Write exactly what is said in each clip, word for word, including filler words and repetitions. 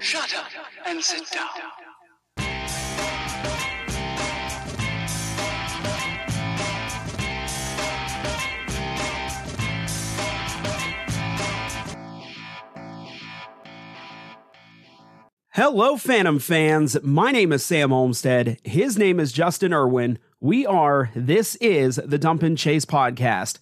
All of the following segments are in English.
Shut up and sit down. Hello, Phantom fans. My name is Sam Olmstead. His name is Justin Irwin. We are, this is the Dump and Chase podcast.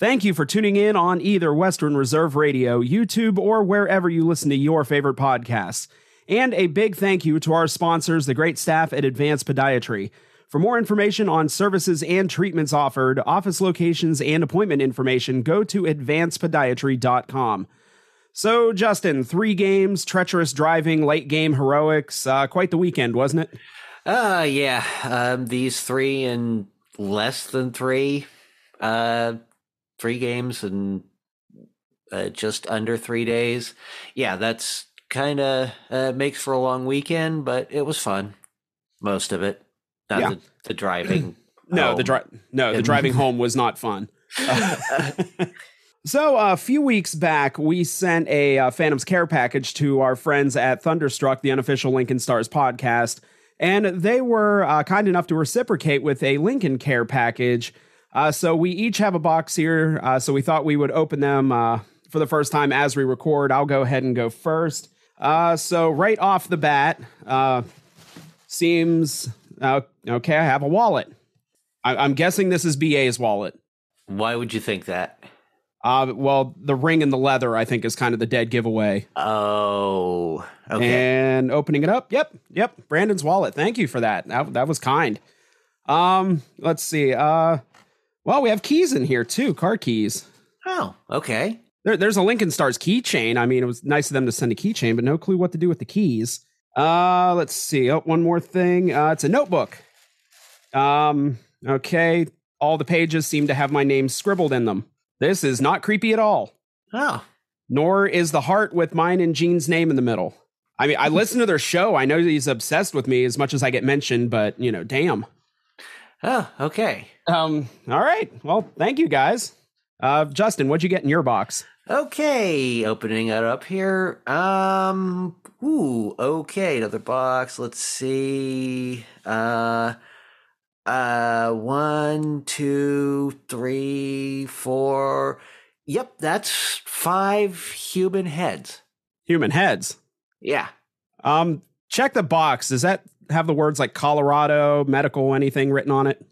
Thank you for tuning in on either Western Reserve Radio, YouTube, or wherever you listen to your favorite podcasts. And a big thank you to our sponsors, the great staff at Advanced Podiatry. For more information on services and treatments offered, office locations, and appointment information, go to advanced podiatry dot com. So, Justin, three games, treacherous driving, late game heroics, uh, quite the weekend, wasn't it? Uh, yeah, uh, these three and less than three, uh, three games and uh, just under three days. Yeah, that's kind of uh, makes for a long weekend, but it was fun. Most of it. Not yeah. the, the driving. no, the dri- no, the driving home was not fun. So a few weeks back, we sent a uh, Phantoms care package to our friends at Thunderstruck, the unofficial Lincoln Stars podcast, and they were uh, kind enough to reciprocate with a Lincoln care package. Uh, so we each have a box here, uh, so we thought we would open them uh, for the first time as we record. I'll go ahead and go first. Uh, so right off the bat, uh, seems, uh, okay, I have a wallet. I- I'm guessing this is B A's wallet. Why would you think that? Uh, well, the ring and the leather, I think, is kind of the dead giveaway. Oh, okay. And opening it up. Yep. Yep. Brandon's wallet. Thank you for that. That, that was kind. Um, let's see. Uh, well, we have keys in here, too. Car keys. Oh, okay. There, there's a Lincoln Stars keychain. I mean, it was nice of them to send a keychain, but no clue what to do with the keys. Uh, let's see. Oh, one more thing. Uh, it's a notebook. Um, okay. All the pages seem to have my name scribbled in them. This is not creepy at all. Oh. Nor is the heart with mine and Gene's name in the middle. I mean, I listen to their show. I know he's obsessed with me as much as I get mentioned, but, you know, damn. Oh, okay. Um. All right. Well, thank you, guys. Uh, Justin, what'd you get in your box? Okay. Opening it up here. Um. Ooh, okay. Another box. Let's see. Uh... Uh, one, two, three, four. Yep, that's five human heads. Human heads? Yeah. Um, check the box. Does that have the words like Colorado, medical, anything written on it?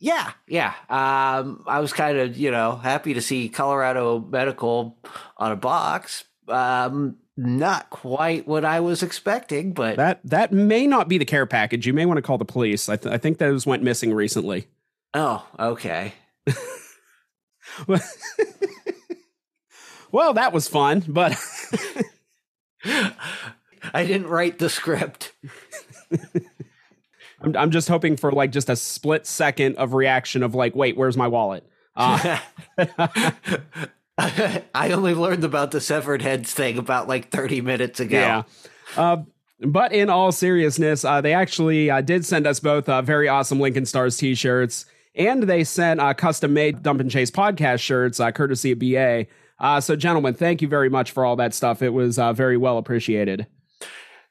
Yeah, yeah. Um, I was kind of, you know, happy to see Colorado medical on a box. Um, not quite what I was expecting, but that that may not be the care package. You may want to call the police. I, th- I think those went missing recently. Oh, okay. Well, that was fun, but I didn't write the script. I'm, I'm just hoping for like just a split second of reaction of like, wait, where's my wallet? Uh, I only learned about the severed heads thing about like thirty minutes ago. Yeah. Uh, but in all seriousness, uh, they actually uh, did send us both uh, very awesome Lincoln Stars t-shirts, and they sent uh, custom-made Dump and Chase podcast shirts, uh, courtesy of B A. Uh, so, gentlemen, thank you very much for all that stuff. It was uh, very well appreciated.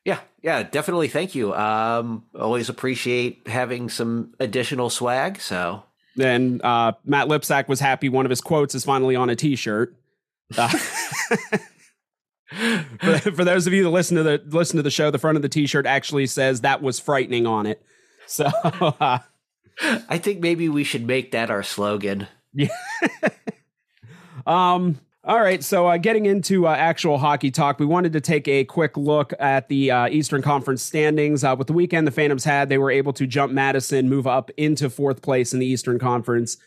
Yeah, yeah, definitely. Thank you. Um, always appreciate having some additional swag, so... Then uh, Matt Lipsack was happy. One of his quotes is finally on a T-shirt. Uh, for, for those of you that listen to the listen to the show, the front of the T-shirt actually says "That was frightening" on it. So uh, I think maybe we should make that our slogan. Yeah. um. All right. So uh, getting into uh, actual hockey talk, we wanted to take a quick look at the uh, Eastern Conference standings. Uh, with the weekend the Phantoms had, they were able to jump Madison, move up into fourth place in the Eastern Conference.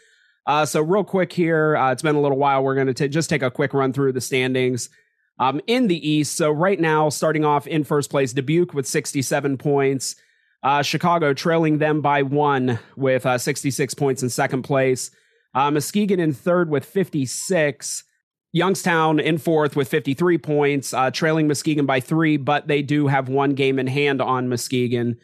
Uh, so real quick here, uh, it's been a little while. We're going to just take a quick run through the standings um, in the East. So right now, starting off in first place, Dubuque with sixty-seven points. Uh, Chicago trailing them by one with uh, sixty-six points in second place. Uh, Muskegon in third with fifty-six. Youngstown in fourth with fifty-three points, uh, trailing Muskegon by three, but they do have one game in hand on Muskegon.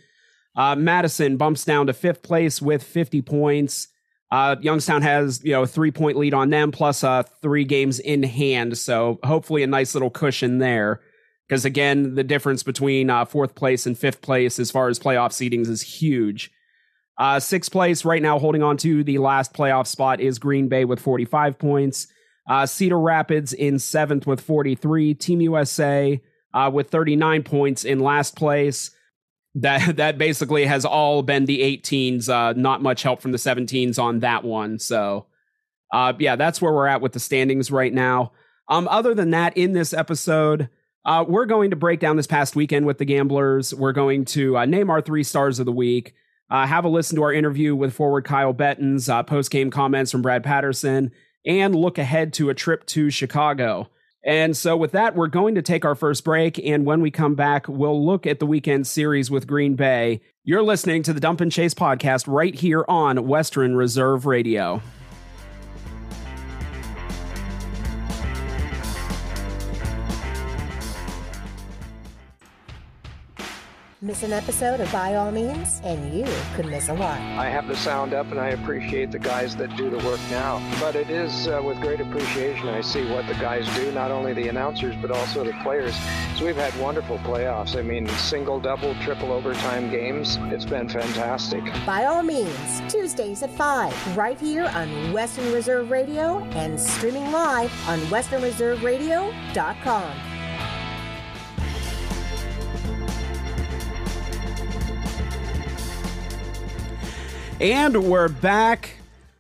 Uh, Madison bumps down to fifth place with fifty points. Uh, Youngstown has, you know, a three point lead on them, plus uh, three games in hand. So hopefully a nice little cushion there. Because again, the difference between uh, fourth place and fifth place as far as playoff seedings is huge. Uh, sixth place right now, holding on to the last playoff spot, is Green Bay with forty-five points. Uh, Cedar Rapids in seventh with forty-three. Team U S A uh, with thirty-nine points in last place. That that basically has all been the eighteens. Uh, not much help from the seventeens on that one. So, uh, yeah, that's where we're at with the standings right now. Um, other than that, in this episode, uh, we're going to break down this past weekend with the Gamblers. We're going to uh, name our three stars of the week. Uh, have a listen to our interview with forward Kyle Bettens, uh, post-game comments from Brad Patterson, and look ahead to a trip to Chicago. And so with that, we're going to take our first break. And when we come back, we'll look at the weekend series with Green Bay. You're listening to the Dump and Chase podcast right here on Western Reserve Radio. Miss an episode of By All Means, and you could miss a lot. I have the sound up, and I appreciate the guys that do the work now. But it is uh, with great appreciation I see what the guys do, not only the announcers, but also the players. So we've had wonderful playoffs. I mean, single, double, triple overtime games. It's been fantastic. By All Means, Tuesdays at five, right here on Western Reserve Radio and streaming live on western reserve radio dot com. And we're back.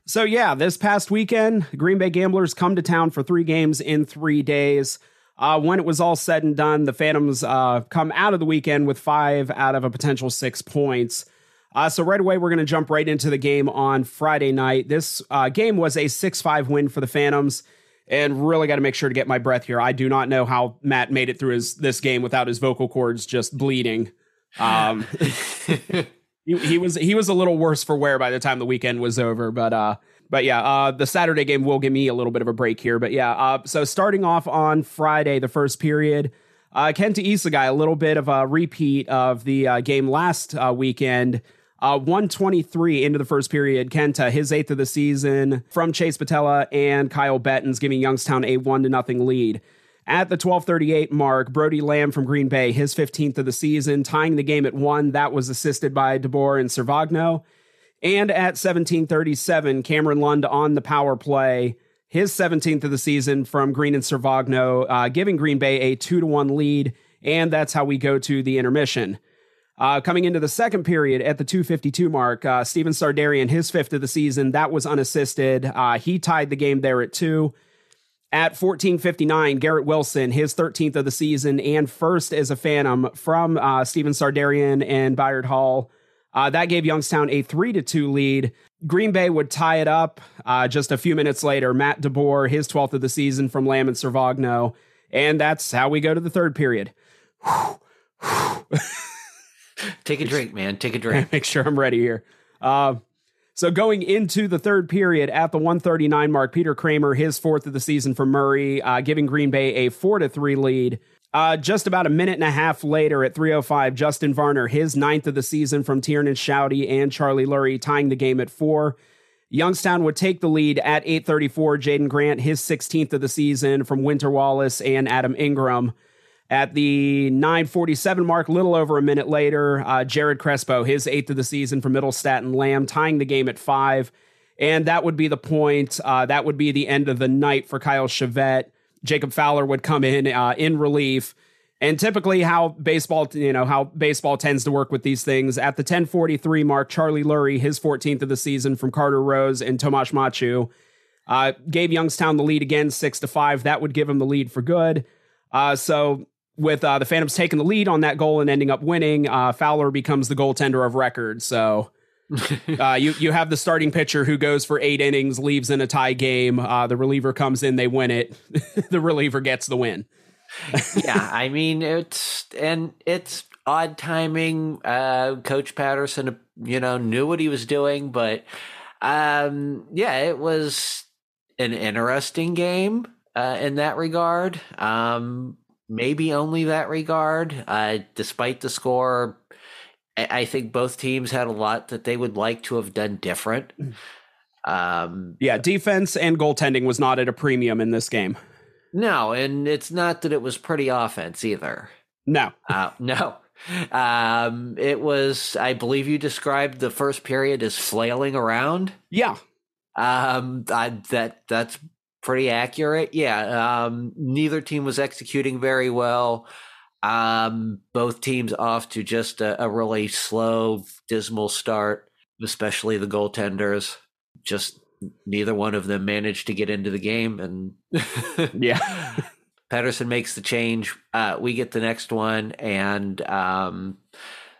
So, yeah, this past weekend, Green Bay Gamblers come to town for three games in three days. Uh, when it was all said and done, the Phantoms uh, come out of the weekend with five out of a potential six points. Uh, so right away, we're going to jump right into the game on Friday night. This uh, game was a six five win for the Phantoms, and really got to make sure to get my breath here. I do not know how Matt made it through his this game without his vocal cords just bleeding. Um He, he was he was a little worse for wear by the time the weekend was over. But uh, but yeah, uh, the Saturday game will give me a little bit of a break here. But yeah, uh, so starting off on Friday, the first period, uh, Kenta Isagai, a little bit of a repeat of the uh, game last uh, weekend. Uh, one twenty-three into the first period, Kenta, his eighth of the season, from Chase Patella and Kyle Bettens, giving Youngstown a one to nothing lead. At the twelve thirty-eight mark, Brody Lamb from Green Bay, his fifteenth of the season, tying the game at one. That was assisted by DeBoer and Servagno. And at seventeen thirty-seven, Cameron Lund on the power play, his seventeenth of the season from Green and Servagno, uh, giving Green Bay a two to one lead, and that's how we go to the intermission. Uh, coming into the second period at the two fifty-two mark, uh, Steven Sardarian, his fifth of the season, that was unassisted. Uh, he tied the game there at two. At fourteen fifty-nine, Garrett Wilson, his thirteenth of the season and first as a Phantom from uh, Steven Sardarian and Byard Hall. Uh, that gave Youngstown a three to two lead. Green Bay would tie it up uh, just a few minutes later. Matt DeBoer, his twelfth of the season from Lamb and Servagno. And that's how we go to the third period. Take a drink, man. Take a drink. Make sure I'm ready here. Uh, So going into the third period at the one thirty-nine mark, Peter Kramer, his fourth of the season for Murray, uh, giving Green Bay a four to three lead. Uh, just about a minute and a half later at three oh five, Justin Varner, his ninth of the season from Tiernan Schouty and Charlie Lurie, tying the game at four. Youngstown would take the lead at eight thirty-four. Jaden Grant, his sixteenth of the season from Winter Wallace and Adam Ingram. At the nine forty-seven mark, a little over a minute later, uh, Jared Crespo, his eighth of the season for Middlestat and Lamb, tying the game at five. And that would be the point. Uh, that would be the end of the night for Kyle Chavette. Jacob Fowler would come in uh, in relief. And typically how baseball, you know, how baseball tends to work with these things. At the ten forty-three mark, Charlie Lurie, his fourteenth of the season from Carter Rose and Tomasz Machu, uh, gave Youngstown the lead again, six to five. That would give him the lead for good. Uh, so... With uh, the Phantoms taking the lead on that goal and ending up winning, uh, Fowler becomes the goaltender of record. So uh, you you have the starting pitcher who goes for eight innings, leaves in a tie game. Uh, the reliever comes in, they win it. The reliever gets the win. Yeah, I mean, it's and it's odd timing. Uh, Coach Patterson, you know, knew what he was doing, but um, yeah, it was an interesting game uh, in that regard. Um, Maybe only that regard, uh, despite the score, I think both teams had a lot that they would like to have done different. Um, yeah, defense and goaltending was not at a premium in this game. No, and it's not that it was pretty offense either. No. Uh, no. Um, it was, I believe you described the first period as flailing around. Yeah. Um, I, that that's pretty accurate. Yeah. Um, neither team was executing very well. Um, both teams off to just a, a really slow, dismal start, especially the goaltenders. Just neither one of them managed to get into the game. And yeah, Patterson makes the change. Uh, we get the next one, and um,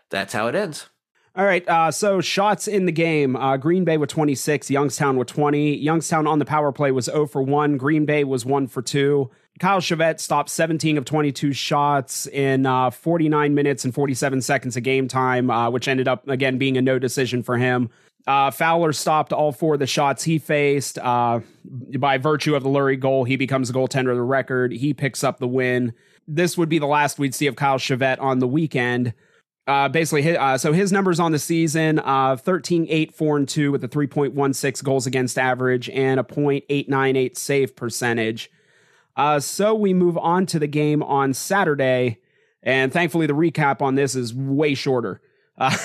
that's how it ends. All right. Uh, so shots in the game, uh, Green Bay with twenty-six, Youngstown with twenty. Youngstown on the power play was zero for one. Green Bay was one for two. Kyle Chavette stopped seventeen of twenty-two shots in uh, forty-nine minutes and forty-seven seconds of game time, uh, which ended up, again, being a no decision for him. Uh, Fowler stopped all four of the shots he faced. Uh, by virtue of the Lurie goal, he becomes the goaltender of the record. He picks up the win. This would be the last we'd see of Kyle Chavette on the weekend. Uh, basically, uh, so his numbers on the season, uh, thirteen, eight, four, and two with a three point one six goals against average and a point eight nine eight save percentage. Uh, so we move on to the game on Saturday, and thankfully the recap on this is way shorter. Uh,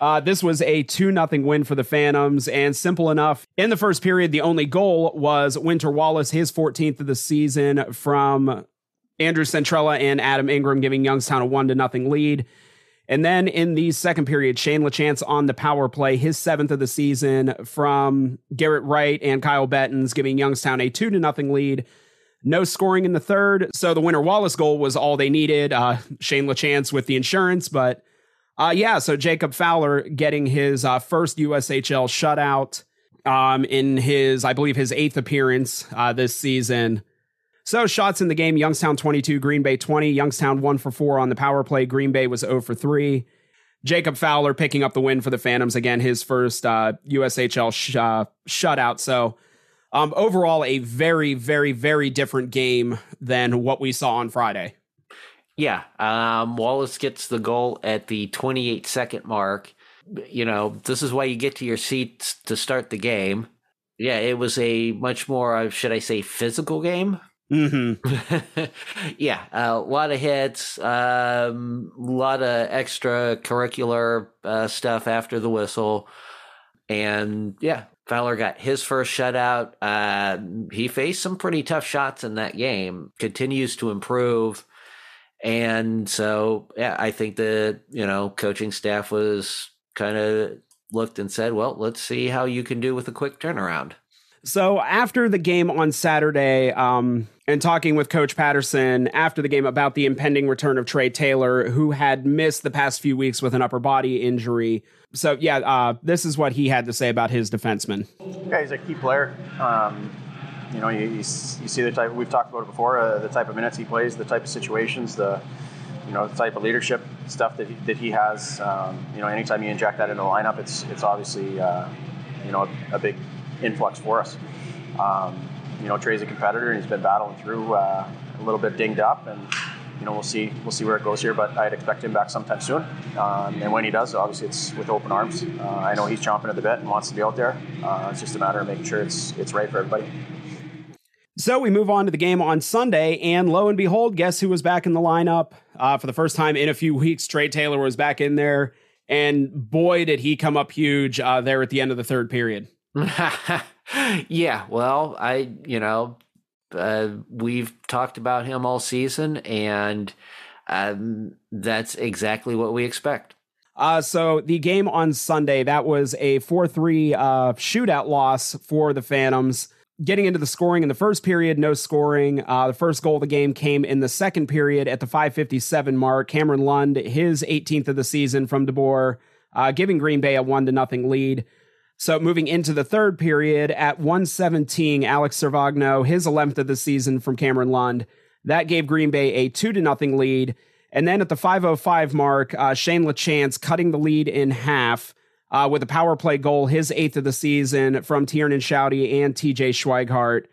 uh, this was a two nothing win for the Phantoms, and simple enough. In the first period, the only goal was Winter Wallace, his fourteenth of the season, from Andrew Centrella and Adam Ingram, giving Youngstown a one to nothing lead. And then in the second period, Shane Lachance on the power play, his seventh of the season, from Garrett Wright and Kyle Bettens, giving Youngstown a two to nothing lead. No scoring in the third. So the Winter Wallace goal was all they needed. Uh, Shane Lachance with the insurance, but uh, yeah. So Jacob Fowler getting his uh, first U S H L shutout um, in his, I believe his eighth appearance uh, this season. So shots in the game, Youngstown twenty-two, Green Bay twenty, Youngstown one for four on the power play. Green Bay was zero for three. Jacob Fowler picking up the win for the Phantoms. Again, his first uh, U S H L sh- uh, shutout. So um, overall, a very, very, very different game than what we saw on Friday. Yeah. Um, Wallace gets the goal at the twenty-eight second mark. You know, this is why you get to your seats to start the game. Yeah, it was a much more, uh, should I say, physical game. Mm-hmm. Yeah, a lot of hits, a um, lot of extracurricular uh, stuff after the whistle. And yeah, Fowler got his first shutout. Uh, he faced some pretty tough shots in that game, continues to improve. And so, yeah, I think the, you know, coaching staff was kind of looked and said, well, let's see how you can do with a quick turnaround. So after the game on Saturday, um, and talking with Coach Patterson after the game about the impending return of Trey Taylor, who had missed the past few weeks with an upper body injury. So, yeah, uh, this is what he had to say about his defenseman. Yeah, he's a key player. Um, you know, you, you see the type, we've talked about it before, uh, the type of minutes he plays, the type of situations, the, you know, the type of leadership stuff that he, that he has. Um, you know, anytime you inject that into the lineup, it's, it's obviously, uh, you know, a, a big influx for us. Um, you know, Trey's a competitor, and he's been battling through uh, a little bit dinged up, and you know, we'll see we'll see where it goes here, but I'd expect him back sometime soon. Um, and when he does, obviously it's with open arms. Uh, I know he's chomping at the bit and wants to be out there. Uh, it's just a matter of making sure it's it's right for everybody. So we move on to the game on Sunday, and lo and behold, guess who was back in the lineup? Uh, for the first time in a few weeks, Trey Taylor was back in there, and boy, did he come up huge uh, there at the end of the third period. Yeah, well, I, you know, uh, we've talked about him all season, and um, that's exactly what we expect. Uh, so the game on Sunday, that was a four three uh, shootout loss for the Phantoms. Getting into the scoring in the first period, no scoring. Uh, the first goal of the game came in the second period at the five fifty-seven mark. Cameron Lund, his eighteenth of the season, from DeBoer, uh, giving Green Bay a one to nothing lead. So moving into the third period at one seventeen, Alex Servagno, his eleventh of the season, from Cameron Lund. That gave Green Bay a two to nothing lead. And then at the five oh five mark, uh, Shane Lachance cutting the lead in half uh, with a power play goal, his eighth of the season, from Tiernan Schaude and T J Schweighardt.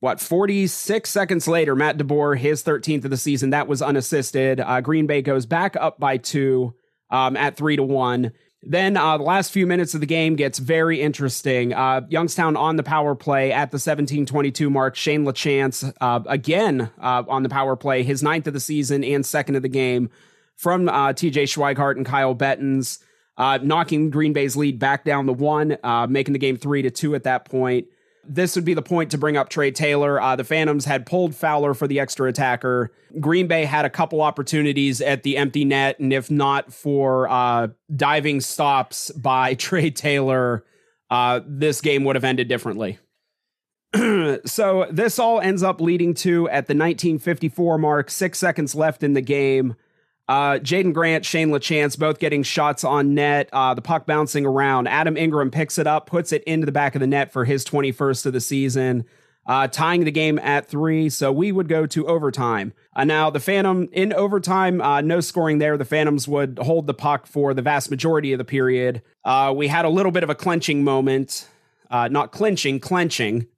What, forty-six seconds later, Matt DeBoer, his thirteenth of the season, that was unassisted. Uh, Green Bay goes back up by two. um, at three to one. Then uh, the last few minutes of the game gets very interesting. Uh, Youngstown on the power play at the seventeen twenty-two mark. Shane Lachance uh, again uh, on the power play, his ninth of the season and second of the game, from uh, T J Schweighardt and Kyle Bettens, uh, knocking Green Bay's lead back down to one, uh, making the game three to two at that point. This would be the point to bring up Trey Taylor. Uh, the Phantoms had pulled Fowler for the extra attacker. Green Bay had a couple opportunities at the empty net, and if not for uh, diving stops by Trey Taylor, uh, this game would have ended differently. So this all ends up leading to, at the nineteen fifty-four mark, six seconds left in the game, Uh, Jaden Grant, Shane Lachance, both getting shots on net, uh, the puck bouncing around. Adam Ingram picks it up, puts it into the back of the net for his twenty-first of the season, uh, tying the game at three. So we would go to overtime. Uh, now, the Phantom in overtime, uh, no scoring there. The Phantoms would hold the puck for the vast majority of the period. Uh, we had a little bit of a clenching moment. Uh, not clinching, clenching.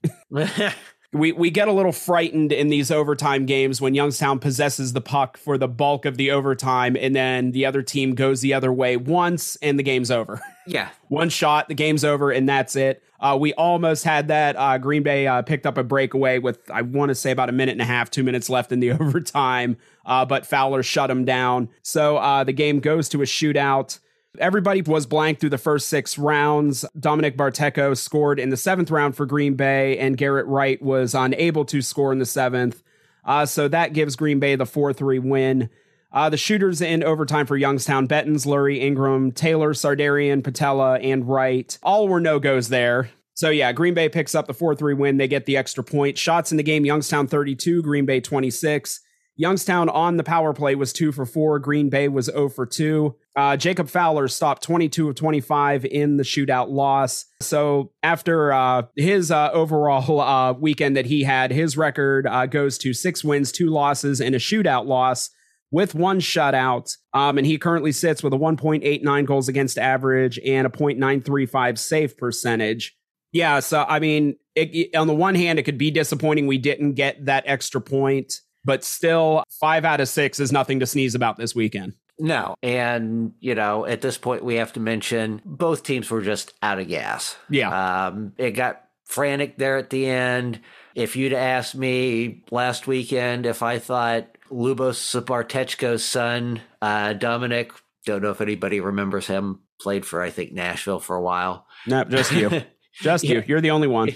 We we get a little frightened in these overtime games when Youngstown possesses the puck for the bulk of the overtime, and then the other team goes the other way once, and the game's over. Yeah. One shot, the game's over, and that's it. Uh, we almost had that. Uh, Green Bay uh, picked up a breakaway with, I want to say, about a minute and a half, two minutes left in the overtime, uh, but Fowler shut him down. So uh, the game goes to a shootout. Everybody was blank through the first six rounds. Dominic Barteko scored in the seventh round for Green Bay, and Garrett Wright was unable to score in the seventh. Uh, so that gives Green Bay the four three win. Uh, the shooters in overtime for Youngstown: Bettens, Lurie, Ingram, Taylor, Sardarian, Patella, and Wright. All were no-goes there. So yeah, Green Bay picks up the four three win. They get the extra point. Shots in the game: Youngstown thirty-two, Green Bay twenty-six. Youngstown on the power play was two for four. Green Bay was zero for two. Uh, Jacob Fowler stopped twenty-two of twenty-five in the shootout loss. So after uh, his uh, overall uh, weekend that he had, his record uh, goes to six wins, two losses, and a shootout loss with one shutout. Um, and he currently sits with a one point eight nine goals against average and a point nine three five save percentage. Yeah, so I mean, it, it, on the one hand, it could be disappointing we didn't get that extra point. But still, five out of six is nothing to sneeze about this weekend. No. And, you know, at this point, we have to mention both teams were just out of gas. Yeah. Um, it got frantic there at the end. If you'd asked me last weekend if I thought Lubos Bartechko's son, uh, Dominic, don't know if anybody remembers him, played for, I think, Nashville for a while. No, just you. Just you. You're the only one.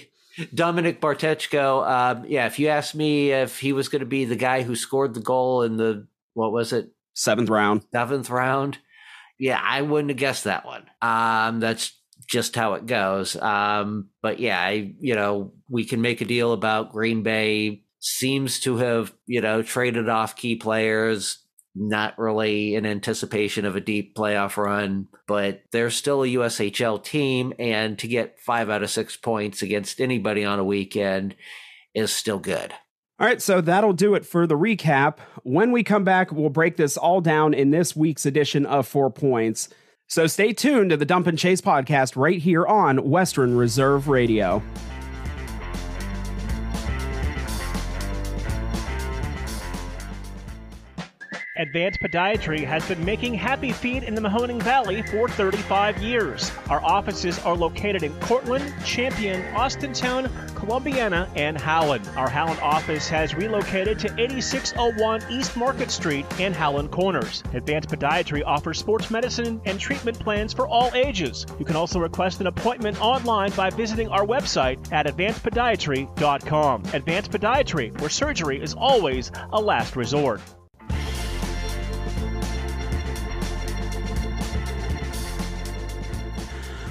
Dominic Bartechko, um, yeah, if you asked me if he was going to be the guy who scored the goal in the, what was it? Seventh round. Seventh round. Yeah, I wouldn't have guessed that one. Um, that's just how it goes. Um, but yeah, I, you know, we can make a deal about Green Bay seems to have, you know, traded off key players, not really in anticipation of a deep playoff run, but they're still a U S H L team, and to get five out of six points against anybody on a weekend is still good. All right, so that'll do it for the recap. When we come back, we'll break this all down in this week's edition of Four Points. So stay tuned to the Dump and Chase podcast right here on Western Reserve Radio. Advanced Podiatry has been making happy feet in the Mahoning Valley for thirty-five years. Our offices are located in Cortland, Champion, Austintown, Columbiana, and Howland. Our Howland office has relocated to eighty-six oh one East Market Street in Howland Corners. Advanced Podiatry offers sports medicine and treatment plans for all ages. You can also request an appointment online by visiting our website at advanced podiatry dot com. Advanced Podiatry, where surgery is always a last resort.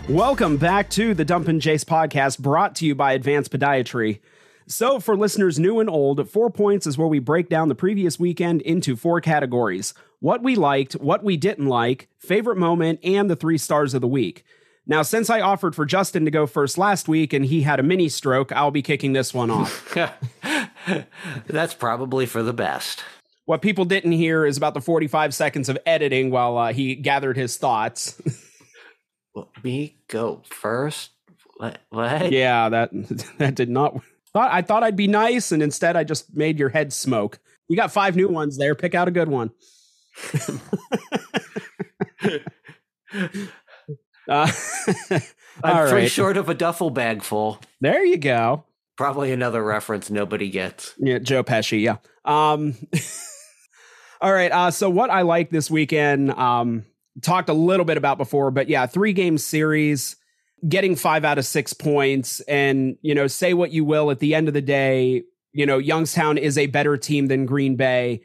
Welcome back to the Dump and Chase podcast, brought to you by Advanced Podiatry. So for listeners new and old, Four Points is where we break down the previous weekend into four categories: what we liked, what we didn't like, favorite moment, and the three stars of the week. Now, since I offered for Justin to go first last week and he had a mini stroke, I'll be kicking this one off. That's probably for the best. What people didn't hear is about the forty-five seconds of editing while uh, he gathered his thoughts. Let me go first. What? What? Yeah, that that did not. Thought I thought I'd be nice, and instead I just made your head smoke. You got five new ones there. Pick out a good one. Uh, I'm pretty right. short of a duffel bag full. There you go. Probably another reference nobody gets. Yeah, Joe Pesci, yeah. Um, all right, uh, so what I like this weekend, um, talked a little bit about before, but yeah, three-game series, getting five out of six points, and, you know, say what you will, at the end of the day, you know, Youngstown is a better team than Green Bay.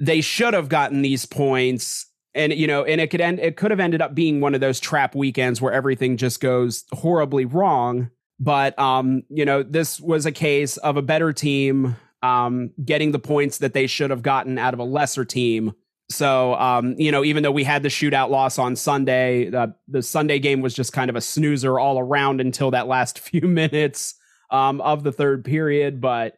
They should have gotten these points. And, you know, and it could end, it could have ended up being one of those trap weekends where everything just goes horribly wrong. But, um, you know, this was a case of a better team um, getting the points that they should have gotten out of a lesser team. So, um, you know, even though we had the shootout loss on Sunday, uh, the Sunday game was just kind of a snoozer all around until that last few minutes um, of the third period. But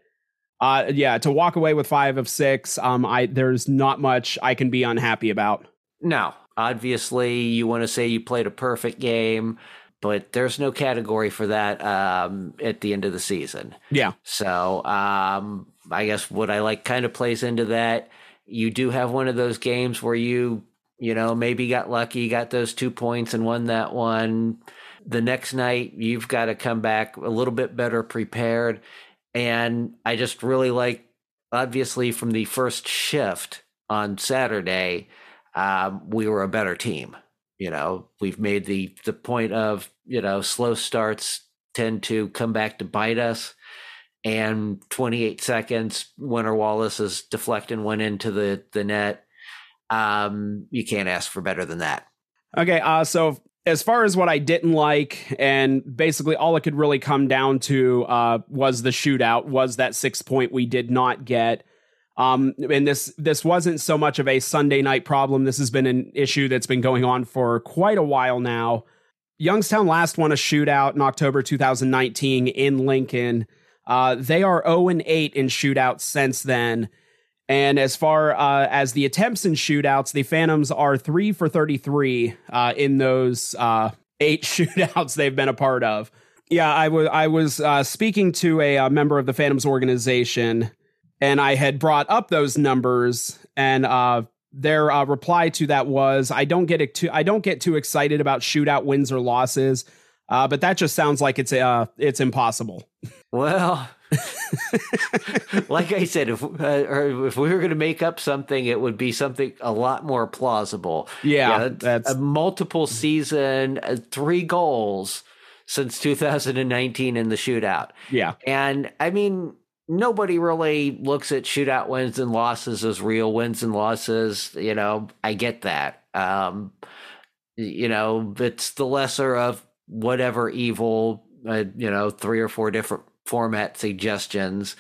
uh, yeah, to walk away with five of six, um, I there's not much I can be unhappy about. No, obviously you want to say you played a perfect game, but there's no category for that um, at the end of the season. Yeah. So um, I guess what I like kind of plays into that. You do have one of those games where you, you know, maybe got lucky, got those two points and won that one. The next night you've got to come back a little bit better prepared. And I just really like, obviously from the first shift on Saturday, Um, we were a better team. You know, we've made the, the point of, you know, slow starts tend to come back to bite us. And twenty-eight seconds, Winter Wallace is deflecting one into the, the net. Um, you can't ask for better than that. Okay. Uh, so as far as what I didn't like, and basically all it could really come down to uh, was the shootout, was that six point we did not get. Um, and this, this wasn't so much of a Sunday night problem. This has been an issue that's been going on for quite a while now. Youngstown last won a shootout in October two thousand nineteen in Lincoln. Uh, they are oh and eight in shootouts since then. And as far uh, as the attempts in shootouts, the Phantoms are three for thirty-three uh, in those uh, eight shootouts they've been a part of. Yeah, I, w- I was uh, speaking to a, a member of the Phantoms organization, and I had brought up those numbers, and uh, their uh, reply to that was, "I don't get too I don't get too excited about shootout wins or losses, uh, but that just sounds like it's uh, it's impossible." Well, like I said, if uh, or if we were going to make up something, it would be something a lot more plausible. Yeah, yeah, that's a multiple season, uh, three goals since two thousand nineteen in the shootout. Yeah, and I mean, nobody really looks at shootout wins and losses as real wins and losses. You know, I get that. Um, you know, it's the lesser of whatever evil, uh, you know, three or four different format suggestions.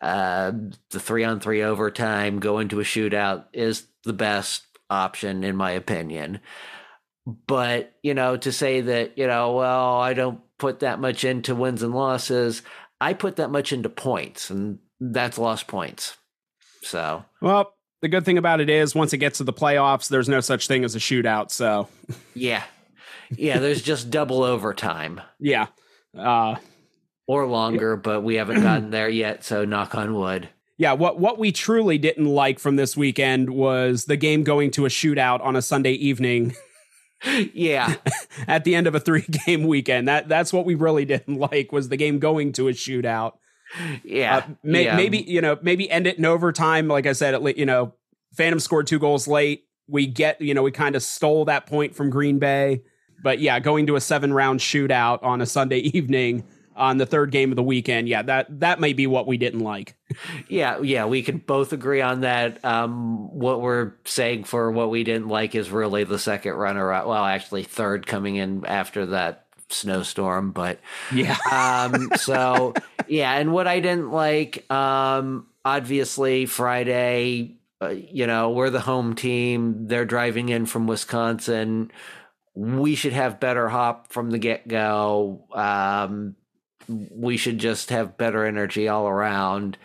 Uh, the three on three overtime, go into a shootout is the best option, in my opinion. But, you know, to say that, you know, well, I don't put that much into wins and losses, I put that much into points, and that's lost points. So, well, the good thing about it is once it gets to the playoffs, there's no such thing as a shootout. So yeah, yeah. There's just double overtime. Yeah. Uh, or longer, yeah. But we haven't gotten there yet. So knock on wood. Yeah. What, what we truly didn't like from this weekend was the game going to a shootout on a Sunday evening. Yeah. At the end of a three game weekend. That that's what we really didn't like, was the game going to a shootout. Yeah. Uh, may, yeah. Maybe, you know, maybe end it in overtime. Like I said, it, you know, Phantom scored two goals late. We get, you know, we kind of stole that point from Green Bay. But yeah, going to a seven round shootout on a Sunday evening on the third game of the weekend. Yeah, that that may be what we didn't like. Yeah, yeah, we can both agree on that. Um, what we're saying for what we didn't like is really the second runner up. Well, actually third, coming in after that snowstorm. But yeah, um, so yeah. And what I didn't like, um, obviously Friday, uh, you know, we're the home team. They're driving in from Wisconsin. We should have better hop from the get go. Um, we should just have better energy all around.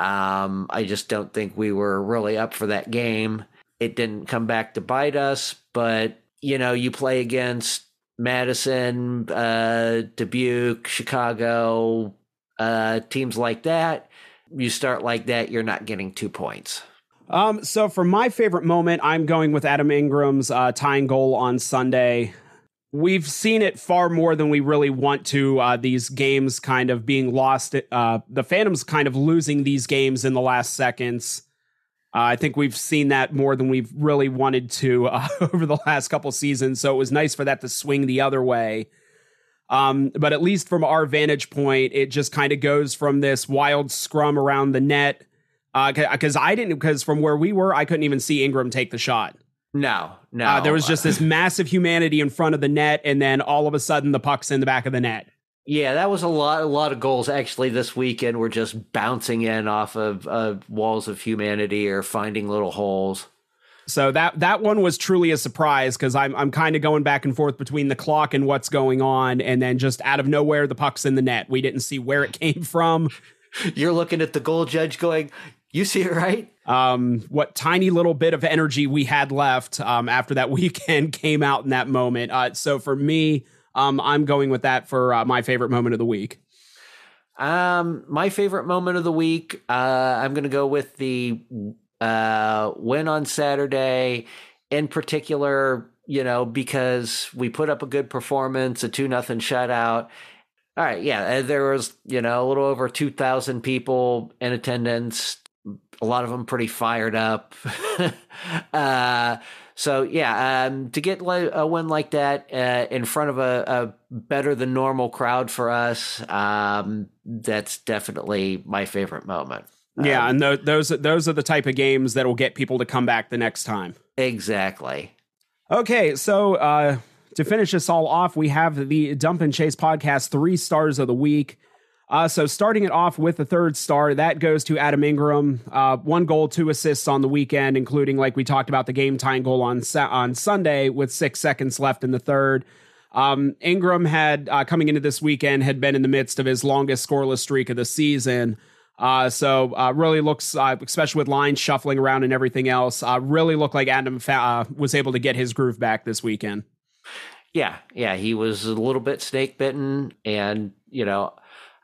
Um, I just don't think we were really up for that game. It didn't come back to bite us, but you know, you play against Madison, uh, Dubuque, Chicago, uh, teams like that. You start like that, you're not getting two points. Um, so for my favorite moment, I'm going with Adam Ingram's uh, tying goal on Sunday. We've seen it far more than we really want to. Uh, these games kind of being lost. Uh, the Phantoms kind of losing these games in the last seconds. Uh, I think we've seen that more than we've really wanted to uh, over the last couple seasons. So it was nice for that to swing the other way. Um, but at least from our vantage point, it just kind of goes from this wild scrum around the net. Because uh, I didn't, because from where we were, I couldn't even see Ingram take the shot. No, no. Uh, there was just this massive humanity in front of the net, and then all of a sudden, the puck's in the back of the net. Yeah, that was a lot. A lot of goals actually this weekend were just bouncing in off of uh, walls of humanity or finding little holes. So that that one was truly a surprise, because I'm I'm kind of going back and forth between the clock and what's going on, and then just out of nowhere, the puck's in the net. We didn't see where it came from. You're looking at the goal judge going, you see it right? Um, what tiny little bit of energy we had left um, after that weekend came out in that moment. Uh, so for me, um, I'm going with that for uh, my favorite moment of the week. Um, my favorite moment of the week, uh, I'm going to go with the uh, win on Saturday in particular, you know, because we put up a good performance, a two nothing shutout. All right. Yeah. There was, you know, a little over two thousand people in attendance. A lot of them pretty fired up. uh, so, yeah, um, to get a win like that uh, in front of a, a better than normal crowd for us, um, that's definitely my favorite moment. Yeah, um, and th- those, those are the type of games that will get people to come back the next time. Exactly. Okay, so uh, to finish this all off, we have the Dump and Chase podcast, Three Stars of the Week. Uh, so starting it off with the third star, that goes to Adam Ingram. Uh, one goal, two assists on the weekend, including, like we talked about, the game-tying goal on sa- on Sunday with six seconds left in the third. Um, Ingram had, uh, coming into this weekend, had been in the midst of his longest scoreless streak of the season. Uh, so uh, really looks, uh, especially with lines shuffling around and everything else, uh, really looked like Adam fa- uh, was able to get his groove back this weekend. Yeah, yeah, he was a little bit snake-bitten, and, you know,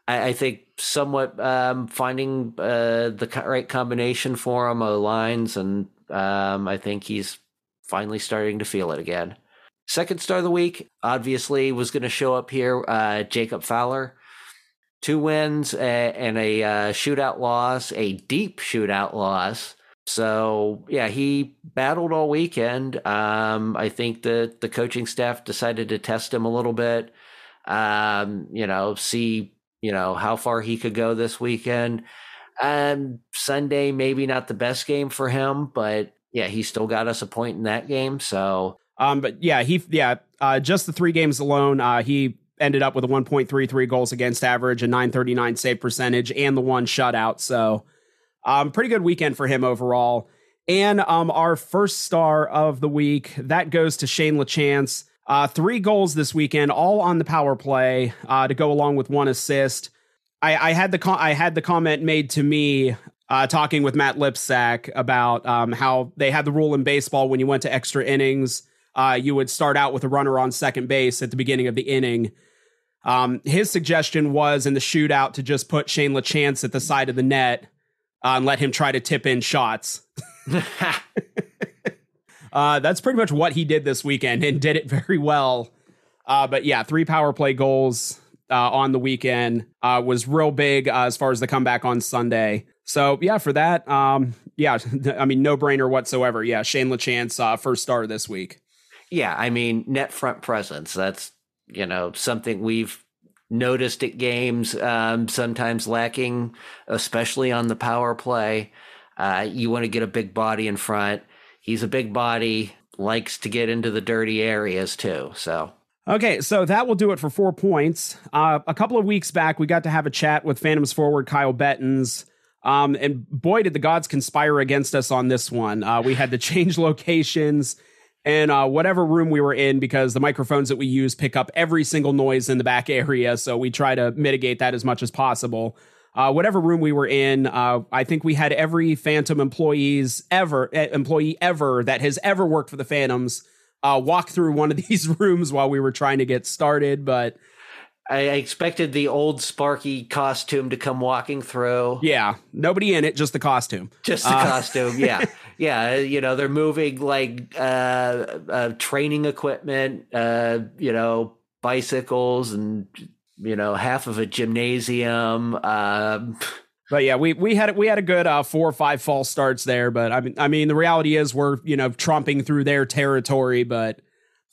I think somewhat um, finding uh, the right combination for him, uh, lines, and um, I think he's finally starting to feel it again. Second star of the week, obviously, was going to show up here, uh, Jacob Fowler. Two wins uh, and a uh, shootout loss, a deep shootout loss. So, yeah, he battled all weekend. Um, I think that the coaching staff decided to test him a little bit, um, you know, see... you know, how far he could go this weekend. Um, Sunday, maybe not the best game for him, but yeah, he still got us a point in that game. So, um, but yeah, he, yeah, uh, just the three games alone, uh, he ended up with a one point three three goals against average, a nine thirty-nine save percentage, and the one shutout. So, um, pretty good weekend for him overall. And, um, our first star of the week, that goes to Shane Lachance. Uh, three goals this weekend, all on the power play, uh, to go along with one assist. I, I had the com- I had the comment made to me uh, talking with Matt Lipsack about um, how they had the rule in baseball when you went to extra innings, uh, you would start out with a runner on second base at the beginning of the inning. Um, his suggestion was in the shootout to just put Shane Lachance at the side of the net uh, and let him try to tip in shots. Uh, that's pretty much what he did this weekend and did it very well. Uh, but yeah, three power play goals uh, on the weekend uh, was real big uh, as far as the comeback on Sunday. So yeah, for that, um, yeah, I mean, no brainer whatsoever. Yeah, Shane Lachance, uh, first star this week. Yeah, I mean, net front presence. That's, you know, something we've noticed at games, um, sometimes lacking, especially on the power play. Uh, you want to get a big body in front. He's a big body, likes to get into the dirty areas too. So, okay, so that will do it for four points. Uh, a couple of weeks back, we got to have a chat with Phantoms forward Kyle Bettens. Um, and boy, did the gods conspire against us on this one. Uh, we had to change locations and uh, whatever room we were in because the microphones that we use pick up every single noise in the back area. So we try to mitigate that as much as possible. Uh, whatever room we were in, uh, I think we had every Phantom employees ever uh, employee ever that has ever worked for the Phantoms uh, walk through one of these rooms while we were trying to get started. But I expected the old Sparky costume to come walking through. Yeah. Nobody in it, just the costume. Just the uh, costume. Yeah. Yeah. You know, they're moving like uh, uh, training equipment, uh, you know, bicycles and, you know, half of a gymnasium. Um, but yeah, we, we had we had a good uh, four or five false starts there. But I mean, I mean, the reality is we're, you know, tromping through their territory, but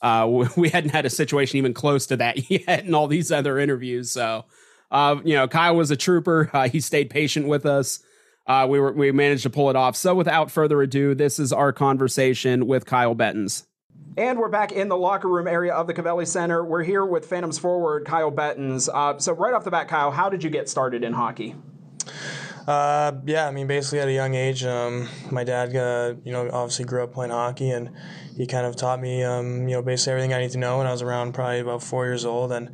Uh, we hadn't had a situation even close to that yet in all these other interviews. So, uh, you know, Kyle was a trooper. Uh, he stayed patient with us. Uh, we were, we managed to pull it off. So without further ado, this is our conversation with Kyle Bettens. And we're back in the locker room area of the Covelli Center. We're here with Phantoms forward Kyle Bettens. Uh, so right off the bat, Kyle, how did you get started in hockey? Uh, yeah, I mean, basically at a young age, um, my dad, uh, you know, obviously grew up playing hockey, and he kind of taught me, um, you know, basically everything I need to know when I was around probably about four years old. And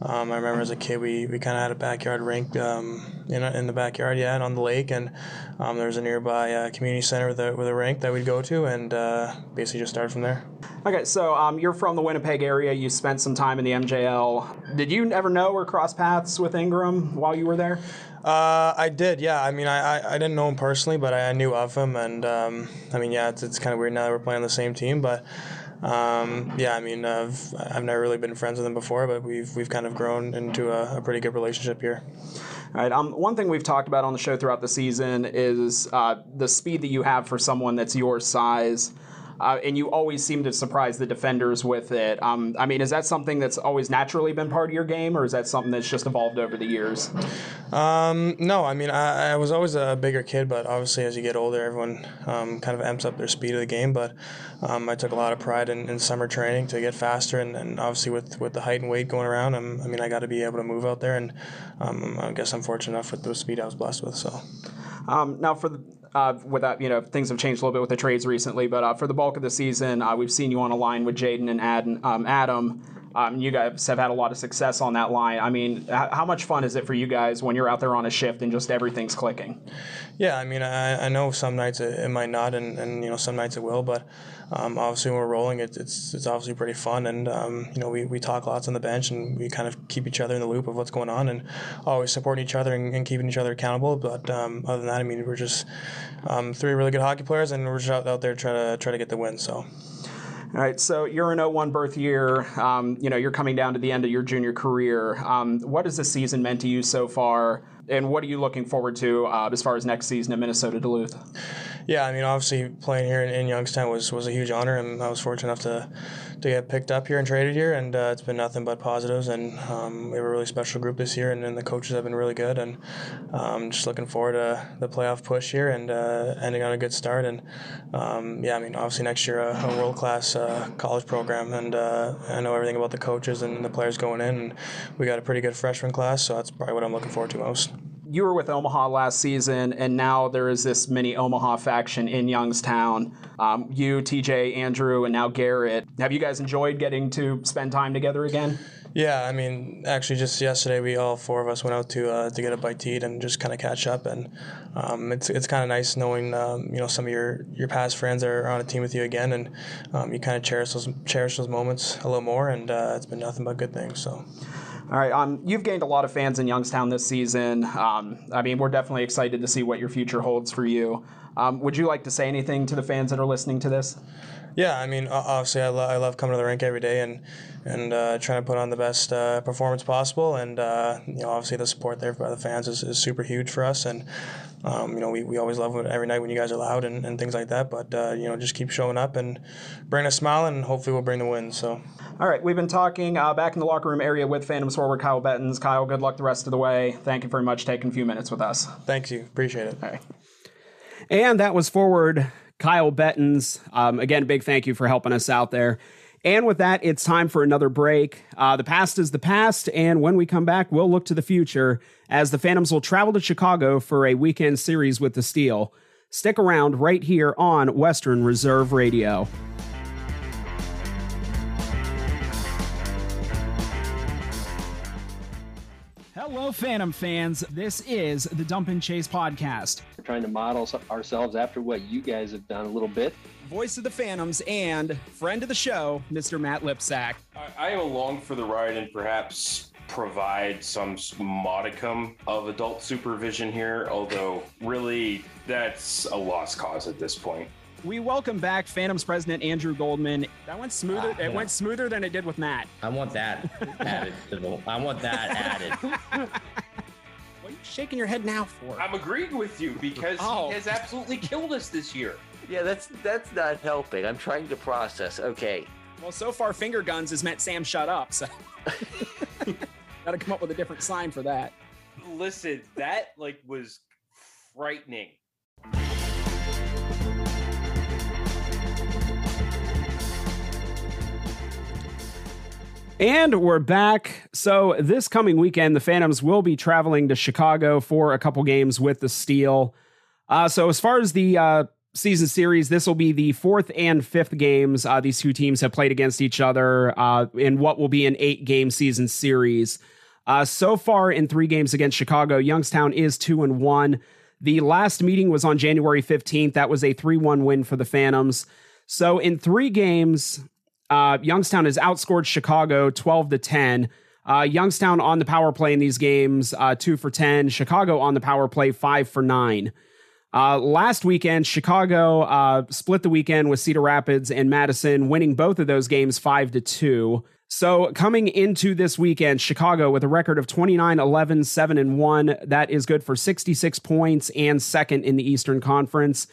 um, I remember as a kid, we, we kind of had a backyard rink um, in in the backyard, yeah, and on the lake. And um, there was a nearby uh, community center with a, with a rink that we'd go to, and uh, basically just started from there. Okay, so um, you're from the Winnipeg area. You spent some time in the M J L. Did you ever know or cross paths with Ingram while you were there? Uh, I did, yeah. I mean, I, I, I didn't know him personally, but I, I knew of him. And, um, I mean, yeah, it's, it's kind of weird now that we're playing on the same team. But, um, yeah, I mean, I've, I've never really been friends with him before, but we've we've kind of grown into a, a pretty good relationship here. All right. Um, one thing we've talked about on the show throughout the season is uh, the speed that you have for someone that's your size. Uh, and you always seem to surprise the defenders with it. Um, I mean, is that something that's always naturally been part of your game, or is that something that's just evolved over the years? Um, no, I mean, I, I was always a bigger kid, but obviously as you get older, everyone um, kind of amps up their speed of the game. But um, I took a lot of pride in, in summer training to get faster, and, and obviously with, with the height and weight going around, I'm, I mean, I got to be able to move out there, and um, I guess I'm fortunate enough with the speed I was blessed with. So um, now for the Uh, without, you know, things have changed a little bit with the trades recently, but uh, for the bulk of the season, uh, we've seen you on a line with Jaden and Adam. Um, Adam. Um, you guys have had a lot of success on that line. I mean, h- how much fun is it for you guys when you're out there on a shift and just everything's clicking? Yeah, I mean, I, I know some nights it, it might not, and, and, you know, some nights it will, but um, obviously when we're rolling, it, it's it's obviously pretty fun, and, um, you know, we, we talk lots on the bench, and we kind of keep each other in the loop of what's going on, and always supporting each other and, and keeping each other accountable, but um, other than that, I mean, we're just um, three really good hockey players, and we're just out, out there trying to, try to get the win, so... All right, so you're an oh one birth year. Um, you know, you're coming down to the end of your junior career. Um, what has this season meant to you so far, and what are you looking forward to uh, as far as next season at Minnesota Duluth? Yeah, I mean, obviously playing here in, in Youngstown was, was a huge honor, and I was fortunate enough to to get picked up here and traded here, and uh, it's been nothing but positives, and um, we have a really special group this year, and, and the coaches have been really good, and um, just looking forward to the playoff push here and uh, ending on a good start, and um, yeah, I mean, obviously next year a, a world-class uh, college program, and uh, I know everything about the coaches and the players going in, and we got a pretty good freshman class, so that's probably what I'm looking forward to most. You were with Omaha last season, and now there is this mini Omaha faction in Youngstown. Um, you, T J, Andrew, and now Garrett. Have you guys enjoyed getting to spend time together again? Yeah, I mean, actually just yesterday we all four of us went out to uh, to get a bite to eat and just kind of catch up, and um, it's it's kind of nice knowing um, you know, some of your, your past friends are on a team with you again, and um, you kind of cherish those cherish those moments a little more, and uh, it's been nothing but good things. So. All right, um, you've gained a lot of fans in Youngstown this season. Um, I mean, we're definitely excited to see what your future holds for you. Um, would you like to say anything to the fans that are listening to this? Yeah, I mean, obviously I, lo- I love coming to the rink every day and and uh, trying to put on the best uh, performance possible. And, uh, you know, obviously the support there by the fans is, is super huge for us. And, um, you know, we, we always love it every night when you guys are loud and, and things like that. But, uh, you know, just keep showing up and bring a smile, and hopefully we'll bring the win. So. All right, we've been talking uh, back in the locker room area with Phantoms forward Kyle Bettens. Kyle, good luck the rest of the way. Thank you very much for taking a few minutes with us. Thank you. Appreciate it. All right. And that was forward Kyle Bettens. Um, again, big thank you for helping us out there. And with that, it's time for another break. Uh, the past is the past, and when we come back, we'll look to the future as the Phantoms will travel to Chicago for a weekend series with the Steel. Stick around right here on Western Reserve Radio. Hello, Phantom fans. This is the Dump and Chase podcast. We're trying to model ourselves after what you guys have done a little bit. Voice of the Phantoms and friend of the show, Mister Matt Lipsack. I, I am along for the ride and perhaps provide some modicum of adult supervision here, although really that's a lost cause at this point. We welcome back Phantoms president Andrew Goldman. That went smoother. Ah, it went smoother than it did with Matt. I want that added. To the, I want that added. What are you shaking your head now for? I'm agreeing with you because oh. he has absolutely killed us this year. Yeah, that's that's not helping. I'm trying to process. Okay. Well, so far, finger guns has meant Sam shut up. So got to come up with a different sign for that. Listen, that like was frightening. And we're back. So this coming weekend, the Phantoms will be traveling to Chicago for a couple games with the Steel. Uh, so as far as the uh, season series, this will be the fourth and fifth games. Uh, these two teams have played against each other uh, in what will be an eight-game season series. Uh, so far in three games against Chicago, Youngstown is two and one. The last meeting was on January fifteenth. That was a three one win for the Phantoms. So in three games... Uh, Youngstown has outscored Chicago twelve to ten. Uh, Youngstown on the power play in these games, uh, two for ten. Chicago on the power play, five for nine. Uh, last weekend, Chicago uh, split the weekend with Cedar Rapids and Madison, winning both of those games five to two. So coming into this weekend, Chicago with a record of twenty-nine eleven seven one. That is good for sixty-six points and second in the Eastern Conference.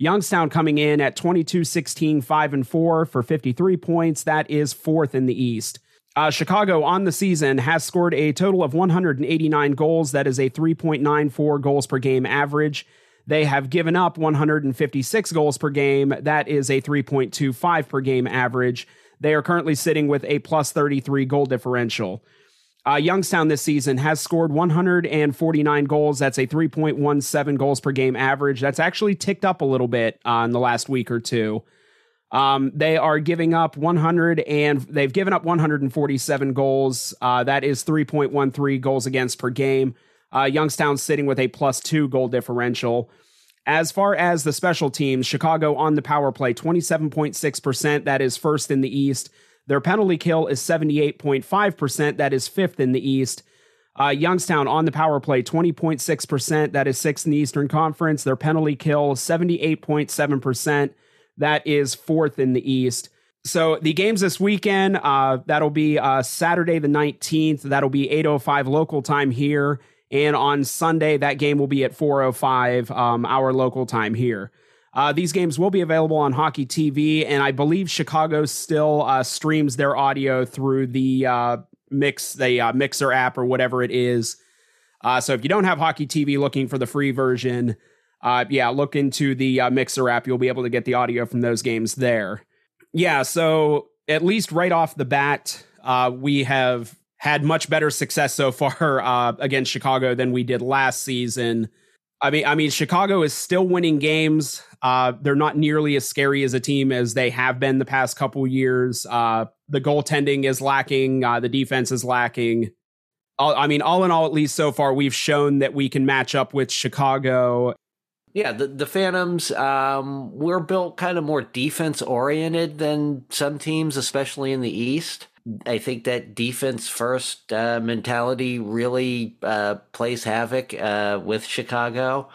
Youngstown coming in at twenty-two sixteen five and four for fifty-three points. That is fourth in the East. Uh, Chicago on the season has scored a total of one hundred eighty-nine goals. That is a three point nine four goals per game average. They have given up one hundred fifty-six goals per game. That is a three point two five per game average. They are currently sitting with a plus thirty-three goal differential. Uh, Youngstown this season has scored one hundred forty-nine goals. That's a three point one seven goals per game average. That's actually ticked up a little bit uh, in the last week or two. Um, they are giving up one hundred and they've given up one hundred forty-seven goals. Uh, that is three point one three goals against per game. Uh, Youngstown's sitting with a plus two goal differential. As far as the special teams, Chicago on the power play, twenty-seven point six percent. That is first in the East. Their penalty kill is seventy-eight point five percent. That is fifth in the East. Uh, Youngstown on the power play, twenty point six percent. That is sixth in the Eastern Conference. Their penalty kill, seventy-eight point seven percent. That is fourth in the East. So the games this weekend, uh, that'll be uh, Saturday the nineteenth. That'll be eight oh five local time here. And on Sunday, that game will be at four oh five um, our local time here. Uh, these games will be available on Hockey T V, and I believe Chicago still uh, streams their audio through the uh, mix, the uh, Mixer app or whatever it is. Uh, so if you don't have Hockey T V, looking for the free version, uh, yeah, look into the uh, Mixer app. You'll be able to get the audio from those games there. Yeah, so at least right off the bat, uh, we have had much better success so far uh, against Chicago than we did last season. I mean, I mean, Chicago is still winning games. Uh, they're not nearly as scary as a team as they have been the past couple years. Uh, the goaltending is lacking. Uh, the defense is lacking. All, I mean, all in all, at least so far, we've shown that we can match up with Chicago. Yeah, the, the Phantoms, um, we're built kind of more defense oriented than some teams, especially in the East. I think that defense first uh, mentality really uh, plays havoc uh, with Chicago.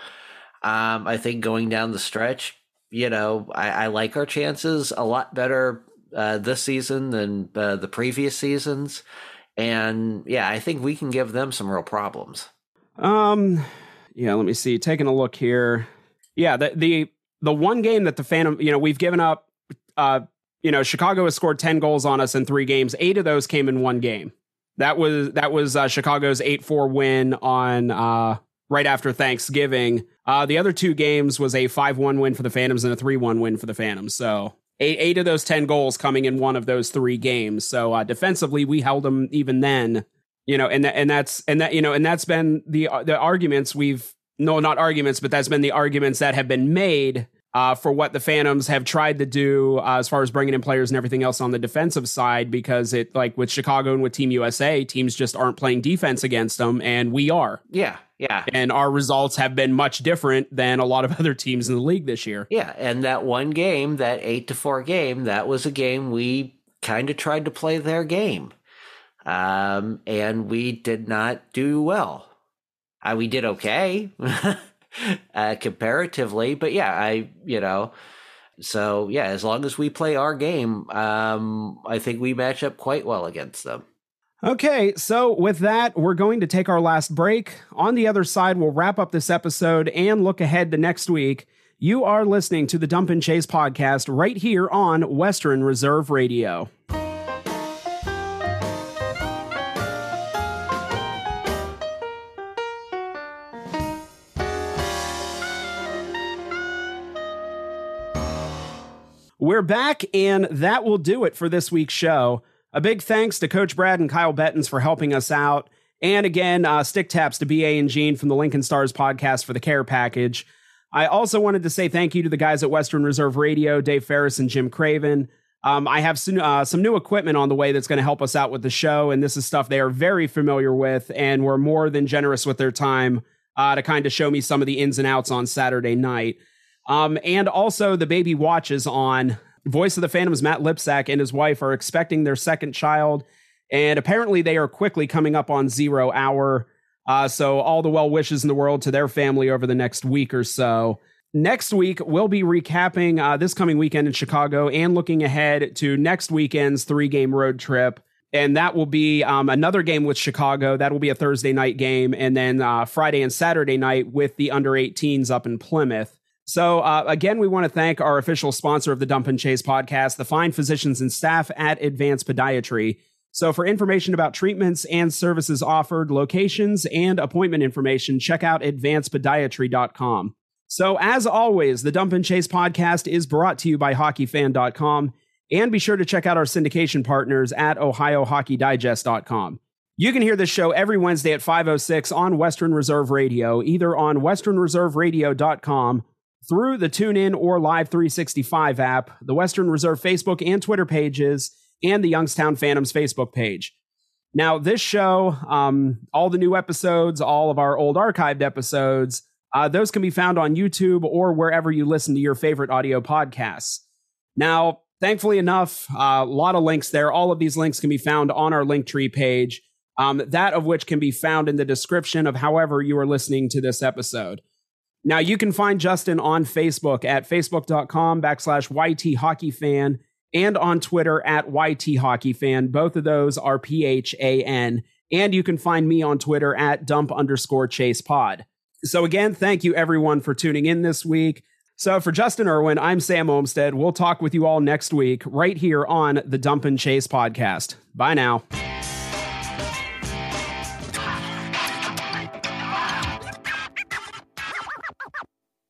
Um, I think going down the stretch, you know, I, I like our chances a lot better uh, this season than uh, the previous seasons. And yeah, I think we can give them some real problems. Um, yeah, let me see. Taking a look here. Yeah, the the, the one game that the Phantom, you know, we've given up, uh, you know, Chicago has scored ten goals on us in three games. Eight of those came in one game. That was that was uh, Chicago's eight four win on uh, right after Thanksgiving. Uh, the other two games was a five one win for the Phantoms and a three one win for the Phantoms. So eight, eight of those ten goals coming in one of those three games. So uh, defensively, we held them even then, you know, and th- and that's and that, you know, and that's been the uh, the arguments we've no, not arguments, but that's been the arguments that have been made Uh, for what the Phantoms have tried to do uh, as far as bringing in players and everything else on the defensive side, because it like with Chicago and with Team U S A, teams just aren't playing defense against them. And we are. Yeah. Yeah. And our results have been much different than a lot of other teams in the league this year. Yeah. And that one game, that eight to four game, that was a game we kind of tried to play their game. Um, and we did not do well. Uh, we did okay uh, comparatively, but yeah, I, you know, so yeah, as long as we play our game, um, I think we match up quite well against them. Okay, so with that, we're going to take our last break. On the other side, we'll wrap up this episode and look ahead to next week. You are listening to the Dump and Chase podcast right here on Western Reserve Radio. We're back, and that will do it for this week's show. A big thanks to Coach Brad and Kyle Bettens for helping us out. And again, uh, stick taps to B A and Gene from the Lincoln Stars podcast for the care package. I also wanted to say thank you to the guys at Western Reserve Radio, Dave Ferris and Jim Craven. Um, I have some, uh, some new equipment on the way that's going to help us out with the show. And this is stuff they are very familiar with and were more than generous with their time uh, to kind of show me some of the ins and outs on Saturday night. Um, and also the baby watches on. Voice of the Phantoms, Matt Lipsack, and his wife are expecting their second child, and apparently they are quickly coming up on zero hour. Uh, so all the well wishes in the world to their family over the next week or so. Next week, we'll be recapping uh, this coming weekend in Chicago and looking ahead to next weekend's three-game road trip. And that will be um, another game with Chicago. That will be a Thursday night game, and then uh, Friday and Saturday night with the under eighteens up in Plymouth. So, uh, again, we want to thank our official sponsor of the Dump and Chase podcast, the fine physicians and staff at Advanced Podiatry. So for information about treatments and services offered, locations, and appointment information, check out advanced podiatry dot com. So, as always, the Dump and Chase podcast is brought to you by hockey fan dot com, and be sure to check out our syndication partners at ohio hockey digest dot com. You can hear this show every Wednesday at five oh six on Western Reserve Radio, either on western reserve radio dot com, through the TuneIn or Live three sixty-five app, the Western Reserve Facebook and Twitter pages, and the Youngstown Phantoms Facebook page. Now, this show, um, all the new episodes, all of our old archived episodes, uh, those can be found on YouTube or wherever you listen to your favorite audio podcasts. Now, thankfully enough, a uh, lot of links there. All of these links can be found on our Linktree page, um, that of which can be found in the description of however you are listening to this episode. Now, you can find Justin on Facebook at facebook.com backslash YT Hockey Fan and on Twitter at Y T Hockey Fan. Both of those are P H A N. And you can find me on Twitter at dump underscore chase pod. So again, thank you everyone for tuning in this week. So for Justin Irwin, I'm Sam Olmstead. We'll talk with you all next week right here on the Dump and Chase podcast. Bye now.